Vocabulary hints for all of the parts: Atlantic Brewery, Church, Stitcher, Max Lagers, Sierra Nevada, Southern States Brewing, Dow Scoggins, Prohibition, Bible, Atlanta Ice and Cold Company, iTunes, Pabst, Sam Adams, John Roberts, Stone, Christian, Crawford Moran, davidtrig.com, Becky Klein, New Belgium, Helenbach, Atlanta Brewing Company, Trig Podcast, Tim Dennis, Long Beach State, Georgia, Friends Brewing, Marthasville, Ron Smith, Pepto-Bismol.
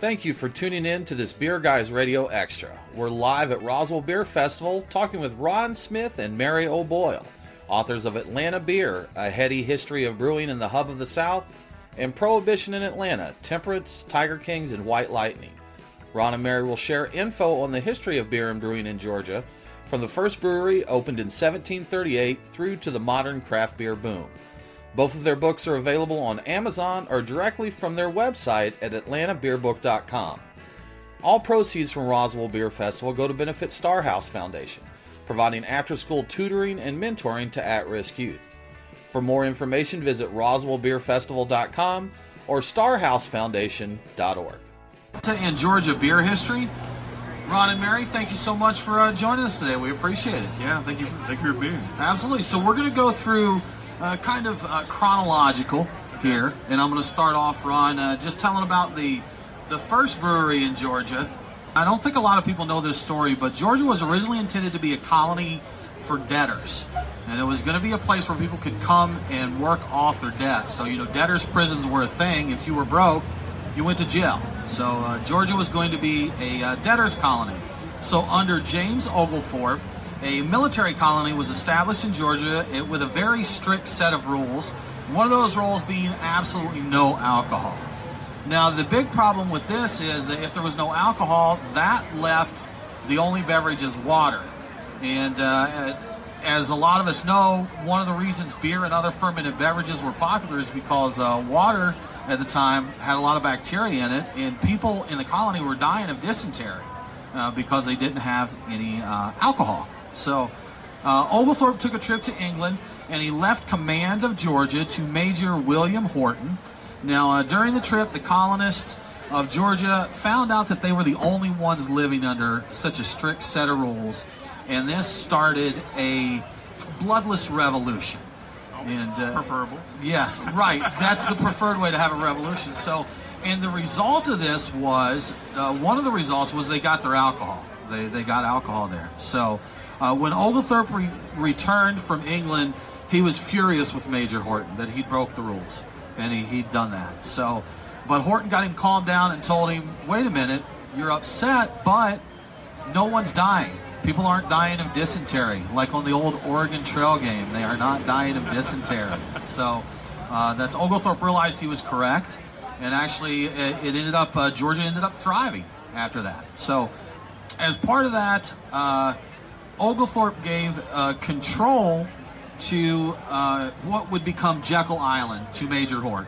Thank you for tuning in to this Beer Guys Radio Extra. We're live at Roswell Beer Festival talking with Ron Smith and Mary O'Boyle, authors of Atlanta Beer, A Heady History of Brewing in the Hub of the South, and Prohibition in Atlanta, Temperance, Tiger Kings, and White Lightning. Ron and Mary will share info on the history of beer and brewing in Georgia, from the first brewery opened in 1738 through to the modern craft beer boom. Both of their books are available on Amazon or directly from their website at atlantabeerbook.com. All proceeds from Roswell Beer Festival go to benefit Starhouse Foundation, providing after-school tutoring and mentoring to at-risk youth. For more information, visit roswellbeerfestival.com or starhousefoundation.org. And Georgia beer history. Ron and Mary, thank you so much for joining us today. We appreciate it. Yeah, thank you for your beer. Absolutely. So we're going to go through chronological here, and I'm going to start off, Ron, just telling about the first brewery in Georgia. I don't think a lot of people know this story, but Georgia was originally intended to be a colony for debtors, and it was going to be a place where people could come and work off their debt. So, you know, debtors' prisons were a thing. If you were broke, you went to jail. So Georgia was going to be a debtors' colony. So under James Oglethorpe, a military colony was established in Georgia with a very strict set of rules, one of those rules being absolutely no alcohol. Now, the big problem with this is that if there was no alcohol, that left the only beverage as water. And as a lot of us know, one of the reasons beer and other fermented beverages were popular is because water at the time had a lot of bacteria in it, and people in the colony were dying of dysentery because they didn't have any alcohol. So Oglethorpe took a trip to England, and he left command of Georgia to Major William Horton. Now, during the trip, the colonists of Georgia found out that they were the only ones living under such a strict set of rules, and this started a bloodless revolution. And preferable. Yes, right. That's the preferred way to have a revolution. So, and the result of this was, one of the results was they got their alcohol. They got alcohol there. So when Oglethorpe returned from England, he was furious with Major Horton that he broke the rules, and he'd done that. So, but Horton got him calmed down and told him, wait a minute, you're upset, but no one's dying. People aren't dying of dysentery. Like on the old Oregon Trail game, they are not dying of dysentery. So that's Oglethorpe realized he was correct, and actually it ended up, Georgia ended up thriving after that. So as part of that, Oglethorpe gave control to what would become Jekyll Island to Major Horton.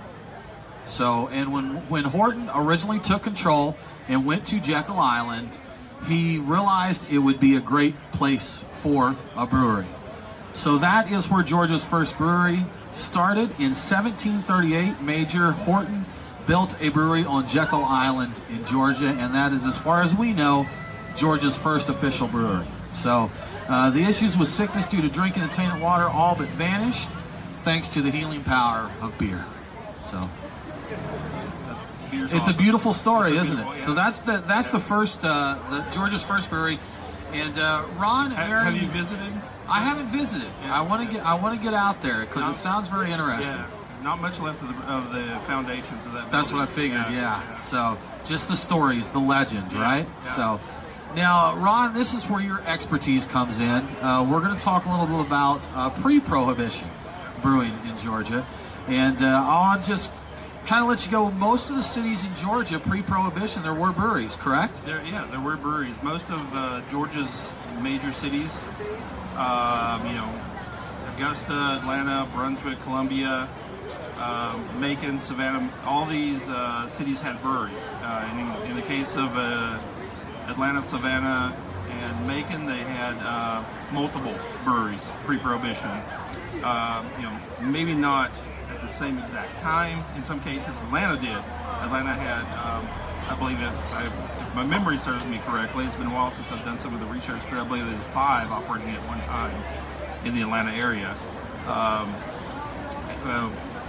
So, and when Horton originally took control and went to Jekyll Island, he realized it would be a great place for a brewery. So that is where Georgia's first brewery started. In 1738, Major Horton built a brewery on Jekyll Island in Georgia, and that is, as far as we know, Georgia's first official brewery. So the issues with sickness due to drinking the tainted water all but vanished thanks to the healing power of beer. So it's awesome. A beautiful story, isn't it? Yeah. So that's the first, Georgia's first brewery. And Ron, Aaron, have you visited? I haven't visited. Yeah. I want to get out there because it sounds very interesting. Yeah. Not much left of the foundations of that building. That's what I figured. Yeah. So just the stories, the legend, right? Yeah. So. Now, Ron, this is where your expertise comes in. We're going to talk a little bit about pre-Prohibition brewing in Georgia. And I'll just kind of let you go. Most of the cities in Georgia, pre-Prohibition, there were breweries, correct? There were breweries. Most of Georgia's major cities, Augusta, Atlanta, Brunswick, Columbia, Macon, Savannah, all these cities had breweries. In the case of Atlanta, Savannah, and Macon, they had multiple breweries pre-Prohibition. Maybe not at the same exact time. In some cases, Atlanta did. Atlanta had believe if my memory serves me correctly, it's been a while since I've done some of the research, but I believe there's 5 operating at one time in the Atlanta area.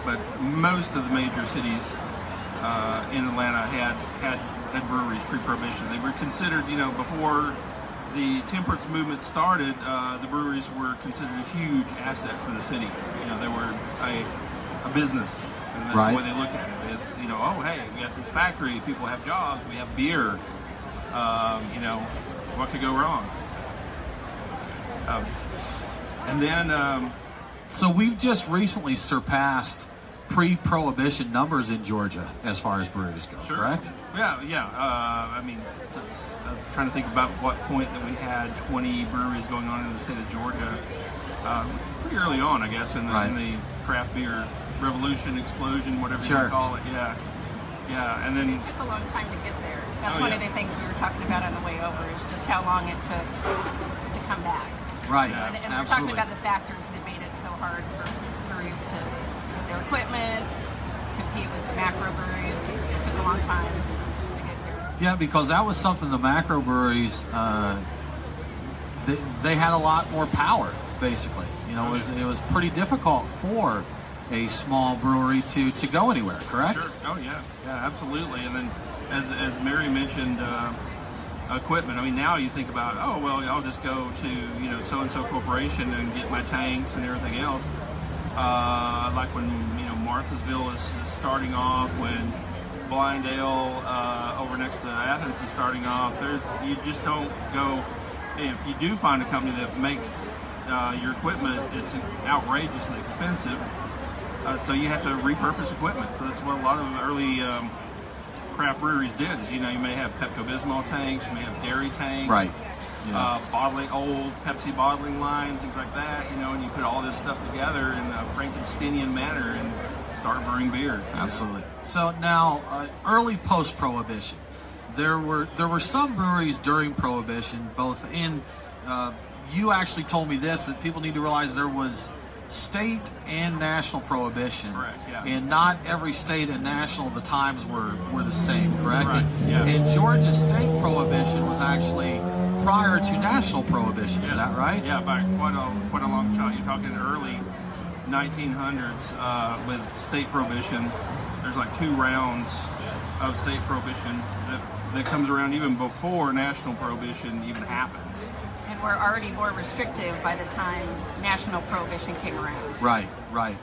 But most of the major cities in Atlanta had breweries pre-prohibition. They were considered, you know, before the temperance movement started, the breweries were considered a huge asset for the city. You know, they were a business. And that's right. The way they look at it is, you know, oh, hey, we got this factory, people have jobs, we have beer, you know, what could go wrong? And then... so we've just recently surpassed pre-prohibition numbers in Georgia as far as breweries go, sure. Correct? Yeah. I mean, I'm trying to think about what point that we had 20 breweries going on in the state of Georgia. Pretty early on, I guess, in the craft beer revolution, explosion, whatever sure. you call it. Yeah. And then it took a long time to get there. That's one of the things we were talking about on the way over, is just how long it took to come back. Right. Yeah. And we're talking about the factors that made it so hard for breweries to get their equipment, compete with the macro breweries. It took a long time to get there. Yeah, because that was something the macro breweries they had a lot more power, basically. You know, it was pretty difficult for a small brewery to go anywhere, correct? Sure. Oh yeah, absolutely. And then, as Mary mentioned, equipment. I mean, now you think about, oh well, I'll just go to, you know, so and so corporation and get my tanks and everything else. Like when, you know, Marthasville is starting off, when Blind Ale over next to Athens is starting off. You just don't go. If you do find a company that makes your equipment, it's outrageously expensive. So you have to repurpose equipment. So that's what a lot of early craft breweries did. Is, you know, you may have Pepto-Bismol tanks, you may have dairy tanks, right? Yeah. Bottling, old Pepsi bottling line, things like that. You know, and you put all this stuff together in a Frankensteinian manner and start brewing beer. Absolutely. Know? So now, early post-prohibition, there were some breweries during prohibition. Both in, you actually told me this, that people need to realize there was state and national prohibition. Correct, yeah. And not every state and national, the times were the same, correct? Right, yeah. And Georgia's state prohibition was actually prior to national prohibition, yeah. Is that right? Yeah, by quite a long shot. You're talking early 1900s with state prohibition. There's like 2 rounds of state prohibition that comes around even before national prohibition even happens. And we're already more restrictive by the time national prohibition came around. Right.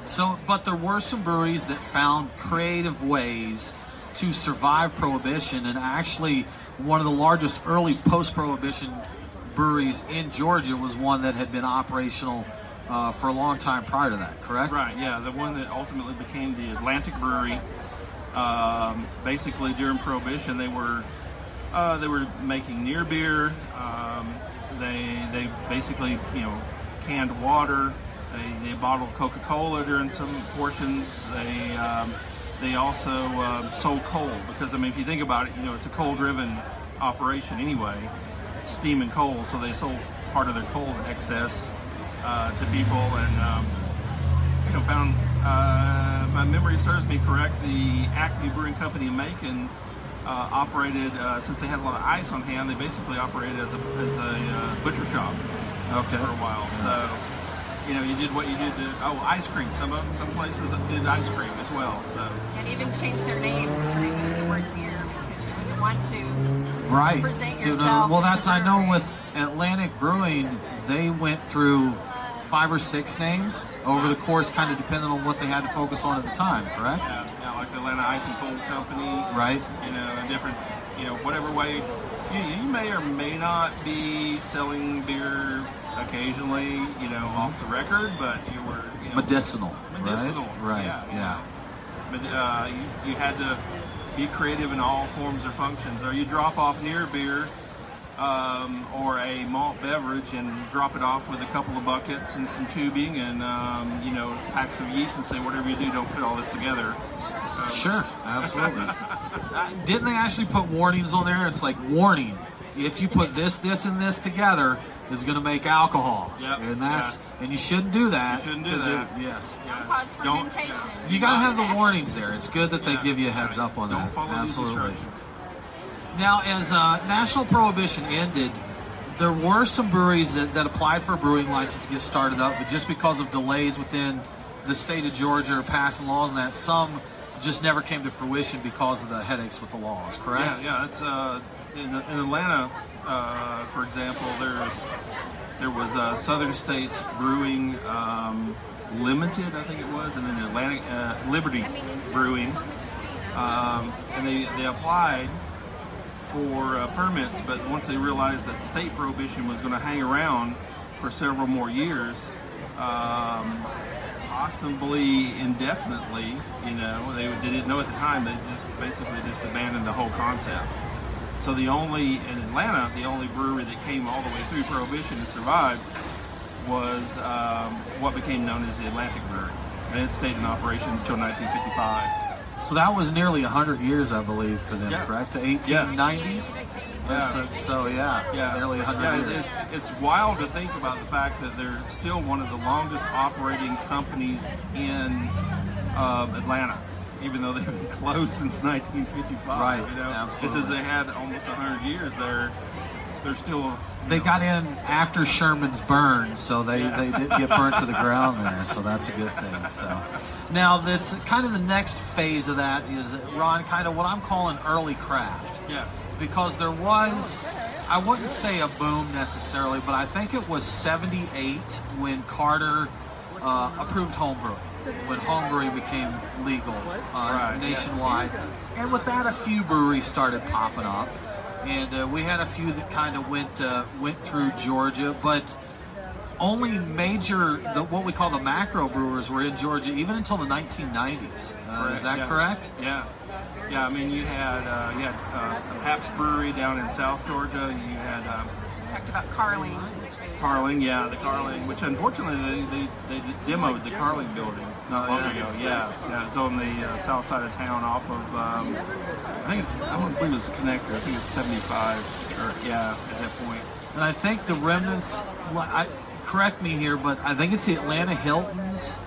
So, but there were some breweries that found creative ways to survive prohibition, and actually one of the largest early post-prohibition breweries in Georgia was one that had been operational for a long time prior to that, correct? Right, yeah, the one that ultimately became the Atlantic Brewery. Basically during prohibition, they were making near beer. They basically, you know, canned water. They bottled Coca-Cola during some portions. They also sold coal, because I mean, if you think about it, you know, it's a coal-driven operation anyway, steam and coal. So they sold part of their coal excess to people, and you know, found. My memory serves me correct, the Acme Brewing Company in Macon operated, since they had a lot of ice on hand, they basically operated as a butcher shop for a while. So, you know, you did what you did to, ice cream. Some places did ice cream as well. So. And even changed their names to remove the word beer, because you wouldn't want to present yourself. Well, that's, I know with Atlantic Brewing, they went through 5 or 6 names over the course, kind of depending on what they had to focus on at the time, correct? Yeah, like the Atlanta Ice and Cold Company. Right. You know, a different, you know, whatever way. You may or may not be selling beer occasionally, you know, off the record, but you were... You know, medicinal. Right, yeah. But you had to be creative in all forms or functions. Or you drop off near beer... or a malt beverage and drop it off with a couple of buckets and some tubing and, you know, packs of yeast, and say, whatever you do, don't put all this together. Sure, absolutely. Didn't they actually put warnings on there? It's like, warning, if you put this, and this together, it's going to make alcohol. Yep. And that's, and you shouldn't do that. You shouldn't do that. Yes. Don't cause fermentation. You got to have the warnings there. It's good that they give you a heads up on that. Don't follow these instructions. Now, as national prohibition ended, there were some breweries that applied for a brewing license to get started up, but just because of delays within the state of Georgia passing laws and that, some just never came to fruition because of the headaches with the laws, correct? Yeah, it's, in Atlanta, for example, there was Southern States Brewing Limited, I think it was, and then Atlantic Liberty Brewing, and they applied for permits, but once they realized that state prohibition was going to hang around for several more years, possibly indefinitely, you know, they didn't know at the time, they just basically abandoned the whole concept. So in Atlanta, the only brewery that came all the way through prohibition and survived was what became known as the Atlantic Brewery. And it stayed in operation until 1955. So that was nearly 100 years, I believe, for them, yeah. Correct? The 1890s? Yeah. So, nearly 100 years. It's wild to think about the fact that they're still one of the longest operating companies in Atlanta, even though they've been closed since 1955. Right, you know? Absolutely. It says they had almost 100 years there. They're still... They got in after Sherman's burn, so they did get burnt to the ground there, so that's a good thing. So now, that's kind of the next phase of that is, Ron, kind of what I'm calling early craft. Yeah. Because there was, I wouldn't say a boom necessarily, but I think it was 78 when Carter approved homebrewing. When homebrewing became legal nationwide. Yeah. And with that, a few breweries started popping up. And we had a few that kind of went through Georgia, but only what we call the macro brewers were in Georgia even until the 1990s. Is that correct? Yeah. Yeah, I mean, you had Pabst Brewery down in South Georgia. You had... talked about Carling. The Carling, which unfortunately they demoed the Carling building not long ago. Yeah, it's on the south side of town off of, I don't believe it's Connector. I think it's 75, at that point. And I think the remnants, correct me here, but I think it's the Atlanta Hilton's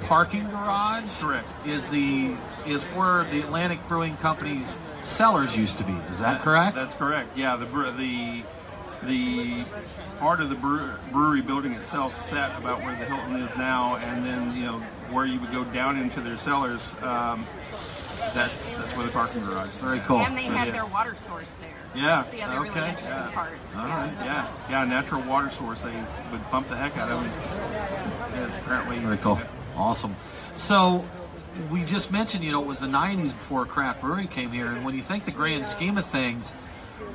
parking garage. Correct. Is where the Atlantic Brewing Company's cellars used to be. Is that correct? That's correct. Yeah, the part of the brewery building itself sat about where the Hilton is now, and then, you know, where you would go down into their cellars, that's where the parking garage is. Very cool. And they had their water source there. Yeah. That's the other really interesting part. All right. Yeah, natural water source. They would pump the heck out of it. It's apparently... Very cool. Yeah. Awesome. So... We just mentioned, you know, it was the 90s before craft brewing came here, and when you think the grand scheme of things,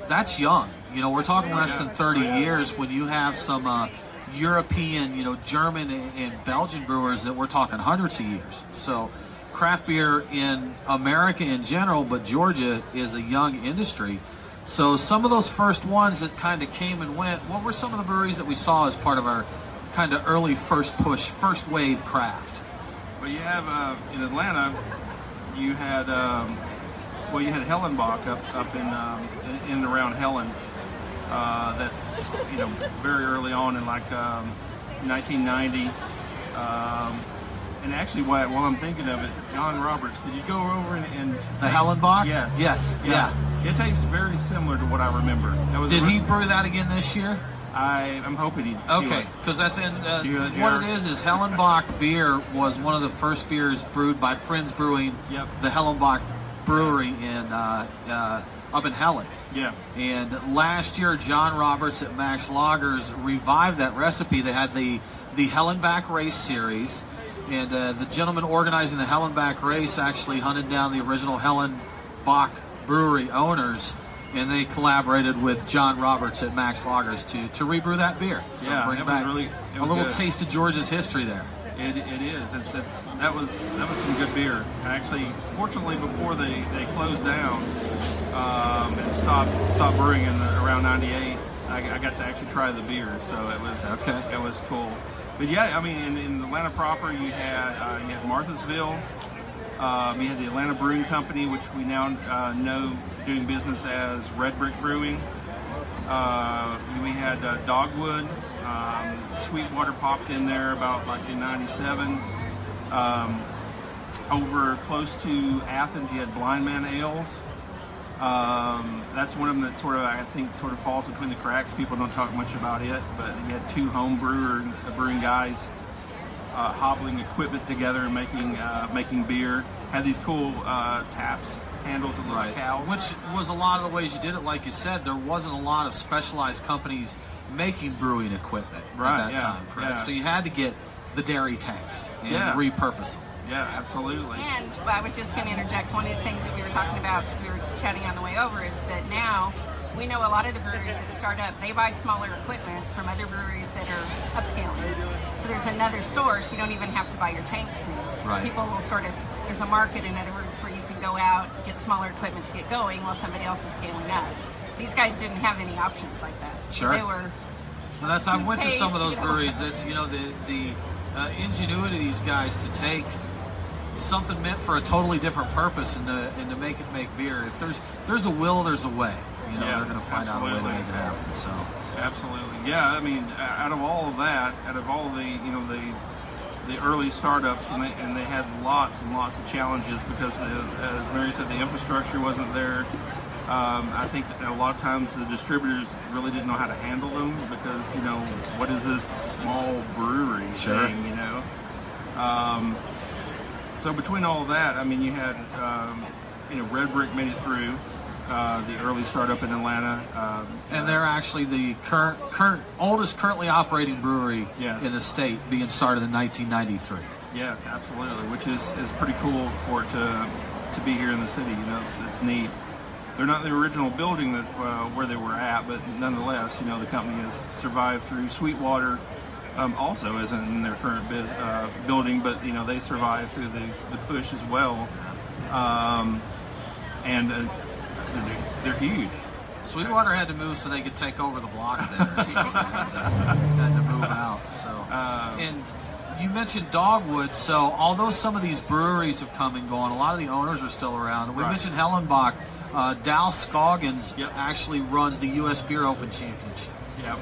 that's young. You know, we're talking less than 30 years when you have some European, you know, German and Belgian brewers that we're talking hundreds of years. So craft beer in America in general, but Georgia is a young industry. So some of those first ones that kind of came and went, what were some of the breweries that we saw as part of our kind of early first push, first wave craft? But you have, in Atlanta, you had, you had Helenbach up in and around Helen. That's, you know, very early on in like 1990. And actually, while I'm thinking of it, John Roberts, did you go over and the Helenbach? Yeah. Yes. Yeah. It tastes very similar to what I remember. Did he brew that again this year? I'm hoping he does. Okay, because that's in... what it is Helenbach beer was one of the first beers brewed by Friends Brewing, the Helenbach Brewery up in Helen. Yeah. And last year, John Roberts at Max Lagers revived that recipe. They had the Helenbach race series, and the gentleman organizing the Helenbach race actually hunted down the original Helenbach Brewery owners, and they collaborated with John Roberts at Max Lagers to rebrew that beer. So bring back a little taste of Georgia's history there. It is. That was some good beer. Actually, fortunately, before they closed down and stopped brewing in around '98, I got to actually try the beer. So it was It was cool. But yeah, I mean, in Atlanta proper, you had Marthasville. You had the Atlanta Brewing Company, which we now know doing business as Red Brick Brewing. We had Dogwood. Sweetwater popped in there about like in '97. Over close to Athens, you had Blind Man Ales. That's one of them that sort of, I think, sort of falls between the cracks. People don't talk much about it, but you had two home brewing guys hobbling equipment together and making beer. Had these cool taps, handles, and little cows. Which was a lot of the ways you did it. Like you said, there wasn't a lot of specialized companies making brewing equipment at that time, correct? Yeah. So you had to get the dairy tanks and repurpose them. Yeah, absolutely. And I was just going to interject, one of the things that we were talking about because we were chatting on the way over is that now we know a lot of the breweries that start up, they buy smaller equipment from other breweries that are upscaling. So there's another source. You don't even have to buy your tanks now. Right. People will sort of, there's a market, in other words, where you can go out, get smaller equipment to get going while somebody else is scaling up. These guys didn't have any options like that. Sure. They were... Well, that's, I went to some of those breweries. That's, you know, the ingenuity of these guys to take something meant for a totally different purpose and to make it make beer. If there's a will, there's a way. You know, they're going to find out a way to make it happen. So absolutely, yeah. I mean, out of all of that, out of all the the early startups, and they had lots and lots of challenges because, as Mary said, the infrastructure wasn't there. I think a lot of times the distributors really didn't know how to handle them because, you know, what is this small brewery thing, you know? So between all that, I mean, you had, Red Brick made it through, the early startup in Atlanta. And they're actually the current oldest currently operating brewery in the state, being started in 1993. Yes, absolutely, which is pretty cool for it to be here in the city, you know, it's neat. They're not the original building that where they were at, but nonetheless, you know, the company has survived through. Sweetwater also isn't in their current building, but, you know, they survived through the push as well. They're huge. Sweetwater had to move so they could take over the block there. So had to move out. So and you mentioned Dogwood, so although some of these breweries have come and gone, a lot of the owners are still around. We mentioned Helenbach. Dow Scoggins actually runs the U.S. Beer Open Championship,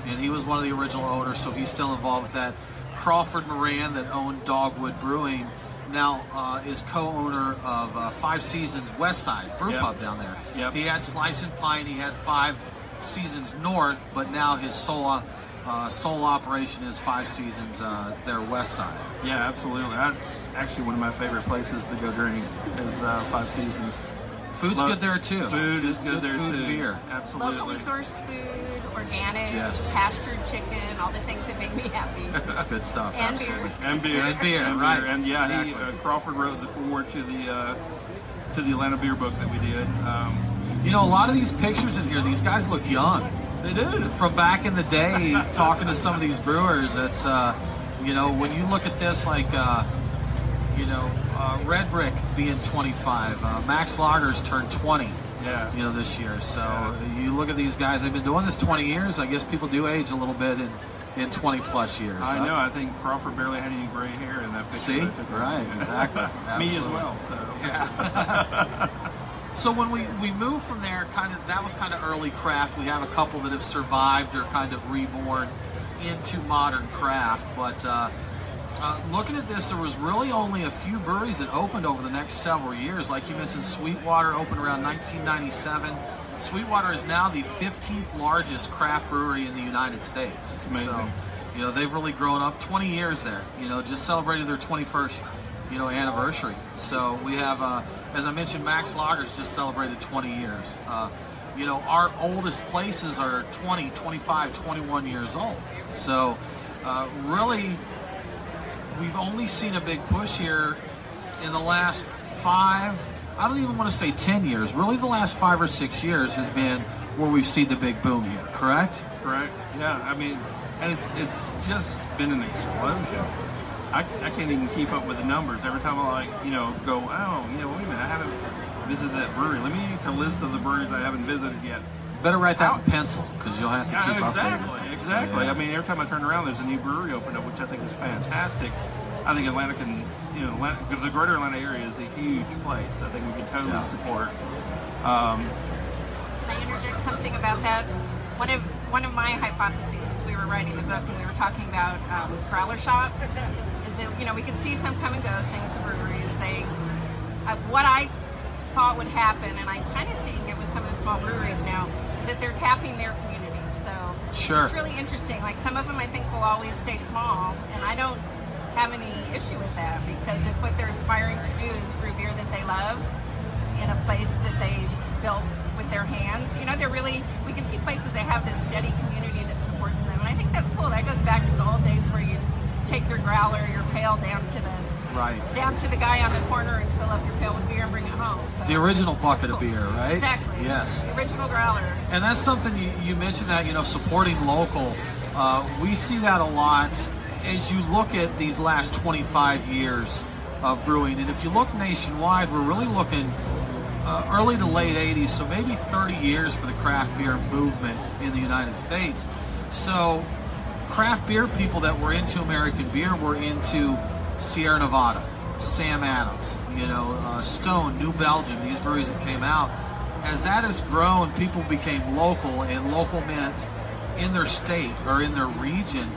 and he was one of the original owners, so he's still involved with that. Crawford Moran, that owned Dogwood Brewing, now is co-owner of Five Seasons West Side Brew Pub down there. He had Slice and Pine, he had Five Seasons North, but now his sole operation is Five Seasons, their West Side. Yeah, absolutely. That's actually one of my favorite places to go drink is Five Seasons. Food's good there too. Food is good there too. Beer, absolutely. Locally sourced food, organic, pastured chicken, all the things that make me happy. That's good stuff. And absolutely. Beer. And beer. And beer. And right. Beer. And yeah, exactly. He, Crawford wrote the foreword to the Atlanta Beer Book that we did. You know, a lot of these pictures in here, these guys look young. They do. From back in the day, talking to some of these brewers, that's you know, when you look at this, like you know. Red Brick being 25, Max Lagers turned 20, you know, this year. So you look at these guys; they've been doing this 20 years. I guess people do age a little bit in 20 plus years. I know. I think Crawford barely had any gray hair in that picture. See, right? Exactly. Me as well. So so when we moved from there, kind of that was kind of early craft. We have a couple that have survived or kind of reborn into modern craft, but. Looking at this, there was really only a few breweries that opened over the next several years. Like you mentioned, Sweetwater opened around 1997. Sweetwater is now the 15th largest craft brewery in the United States. That's amazing. So, you know, they've really grown up. 20 years there. You know, just celebrated their 21st, you know, anniversary. So we have, as I mentioned, Max Lagers just celebrated 20 years. You know, our oldest places are 20, 25, 21 years old. So really... We've only seen a big push here in the last 5, I don't even want to say 10 years. Really the last 5 or 6 years has been where we've seen the big boom here, correct? Correct, yeah. I mean, and it's just been an explosion. I can't even keep up with the numbers. Every time I like, you know, go, oh, you know, wait a minute, I haven't visited that brewery. Let me make a list of the breweries I haven't visited yet. Better write that in pencil because you'll have to keep up there. Exactly. I mean, every time I turn around, there's a new brewery opened up, which I think is fantastic. I think Atlanta can, you know, the greater Atlanta area is a huge place. I think we can totally support. Can I interject something about that? One of my hypotheses as we were writing the book and we were talking about growler shops is that, you know, we can see some come and go, same with the breweries. What I thought would happen, and I'm kind of seeing it, was some of the small breweries now, is that they're tapping their community. So sure. It's really interesting. Like some of them I think will always stay small, and I don't have any issue with that, because if what they're aspiring to do is brew beer that they love in a place that they built with their hands, you know, they're really, we can see places that have this steady community that supports them, and I think that's cool. That goes back to the old days where you take your growler, your pail down to the down to the guy on the corner and fill up your pail with beer and bring it home. So the original bucket of beer, right? Exactly. Yes. The original growler. And that's something you mentioned, that, you know, supporting local. We see that a lot as you look at these last 25 years of brewing. And if you look nationwide, we're really looking early to late 80s, so maybe 30 years for the craft beer movement in the United States. So craft beer people that were into American beer were into Sierra Nevada, Sam Adams, you know, Stone, New Belgium, these breweries that came out. As that has grown, people became local, and local meant in their state or in their region.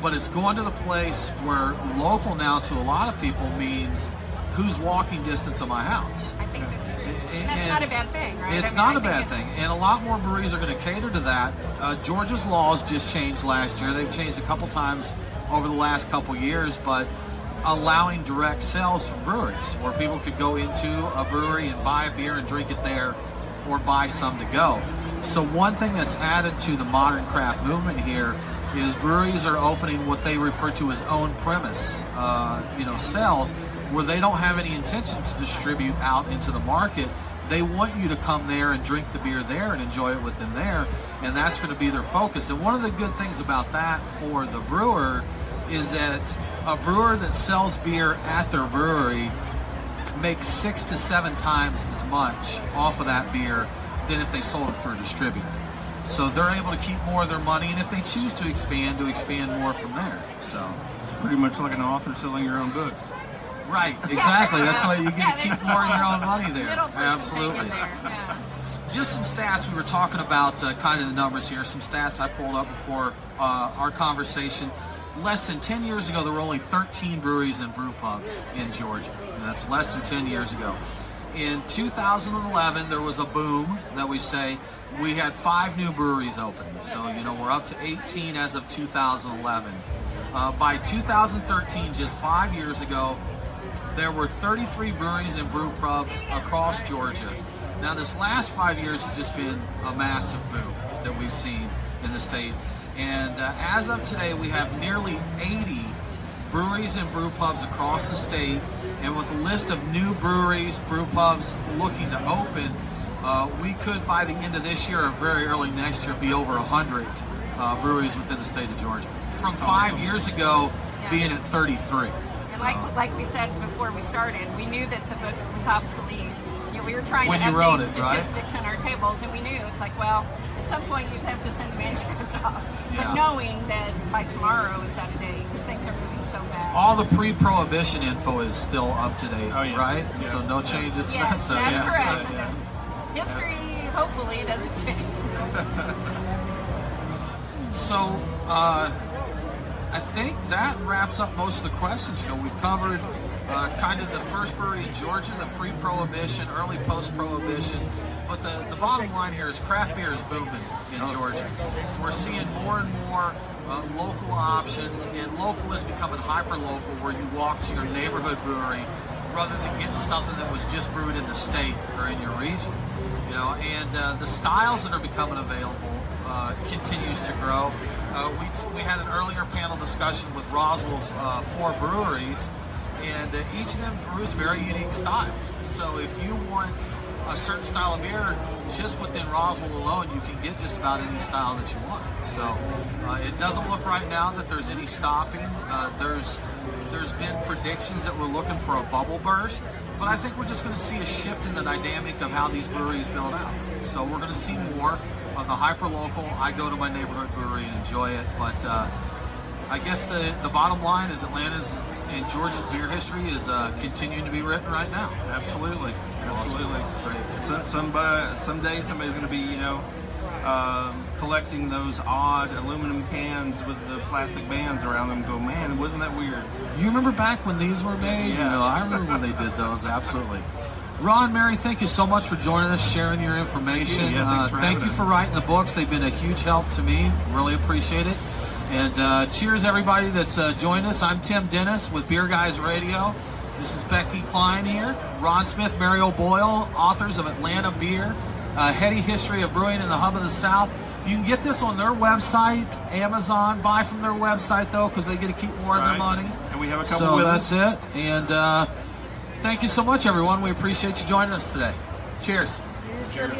But it's going to the place where local now to a lot of people means who's walking distance of my house. I think that's true. And that's not a bad thing, right? It's not a bad thing. And a lot more breweries are going to cater to that. Georgia's laws just changed last year. They've changed a couple times over the last couple years, but allowing direct sales from breweries where people could go into a brewery and buy a beer and drink it there, or buy some to go. So one thing that's added to the modern craft movement here is breweries are opening what they refer to as own premise, you know, sales, where they don't have any intention to distribute out into the market. They want you to come there and drink the beer there and enjoy it with them there, and that's going to be their focus. And one of the good things about that for the brewer is that a brewer that sells beer at their brewery makes 6 to 7 times as much off of that beer than if they sold it for a distributor. So they're able to keep more of their money, and if they choose to expand more from there. So it's pretty much like an author selling your own books. Right, exactly. That's why you get to keep more of your own money there. Absolutely. Just some stats. We were talking about kind of the numbers here. Some stats I pulled up before our conversation. Less than 10 years ago, there were only 13 breweries and brew pubs in Georgia. And that's less than 10 years ago. In 2011, there was a boom that we say. We had 5 new breweries opening. So, you know, we're up to 18 as of 2011. By 2013, just 5 years ago, there were 33 breweries and brew pubs across Georgia. Now, this last 5 years has just been a massive boom that we've seen in the state. And as of today, we have nearly 80 breweries and brew pubs across the state. And with a list of new breweries, brew pubs looking to open, we could, by the end of this year or very early next year, be over 100 breweries within the state of Georgia. From 5 years ago, being at 33. And like we said before we started, we knew that the book was obsolete. You know, we were trying to update the statistics in our tables, and we knew, it's like, well, at some point you have to send the manuscript off, but knowing that by tomorrow it's out of date because things are moving so fast. All the pre-prohibition info is still up to date, right? Yeah. So no changes to that. So, that's correct. That's, history, hopefully, doesn't change. So I think that wraps up most of the questions. You know, we've covered kind of the first brewery in Georgia, the pre-prohibition, early post-prohibition. But the bottom line here is craft beer is booming in Georgia. We're seeing more and more local options, and local is becoming hyper-local, where you walk to your neighborhood brewery rather than getting something that was just brewed in the state or in your region. You know, and the styles that are becoming available continues to grow. We had an earlier panel discussion with Roswell's 4 breweries, and each of them brews very unique styles. So if you want a certain style of beer, just within Roswell alone, you can get just about any style that you want. So it doesn't look right now that there's any stopping. There's been predictions that we're looking for a bubble burst, but I think we're just going to see a shift in the dynamic of how these breweries build out. So we're going to see more of the hyper-local. I go to my neighborhood brewery and enjoy it, but I guess the bottom line is Atlanta's and Georgia's beer history is continuing to be written right now. Absolutely. Absolutely. Great. Someday somebody's going to be, you know, collecting those odd aluminum cans with the plastic bands around them and go, man, wasn't that weird? You remember back when these were made? Yeah. You know, I remember when they did those, absolutely. Ron, Mary, thank you so much for joining us, sharing your information. Yeah, thank you for writing the books. They've been a huge help to me. Really appreciate it. And cheers, everybody that's joined us. I'm Tim Dennis with Beer Guys Radio. This is Becky Klein here. Ron Smith, Mary O'Boyle, authors of Atlanta Beer, Heady History of Brewing in the Hub of the South. You can get this on their website, Amazon. Buy from their website, though, because they get to keep more of their money. And we have a couple of that's it. And thank you so much, everyone. We appreciate you joining us today. Cheers. Cheers.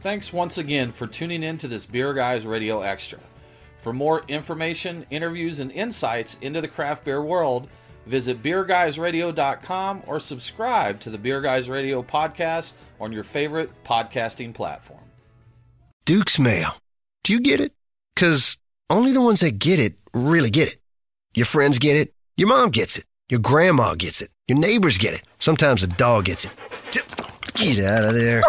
Thanks once again for tuning in to this Beer Guys Radio Extra. For more information, interviews, and insights into the craft beer world, visit BeerGuysRadio.com or subscribe to the Beer Guys Radio podcast on your favorite podcasting platform. Duke's Mayo. Do you get it? Because only the ones that get it really get it. Your friends get it. Your mom gets it. Your grandma gets it. Your neighbors get it. Sometimes a dog gets it. Get out of there.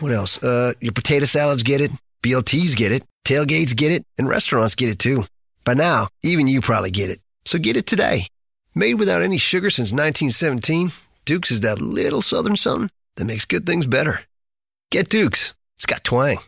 What else? Your potato salads get it. BLTs get it. Tailgates get it. And restaurants get it too. By now, even you probably get it. So get it today. Made without any sugar since 1917, Duke's is that little southern something that makes good things better. Get Duke's. It's got twang.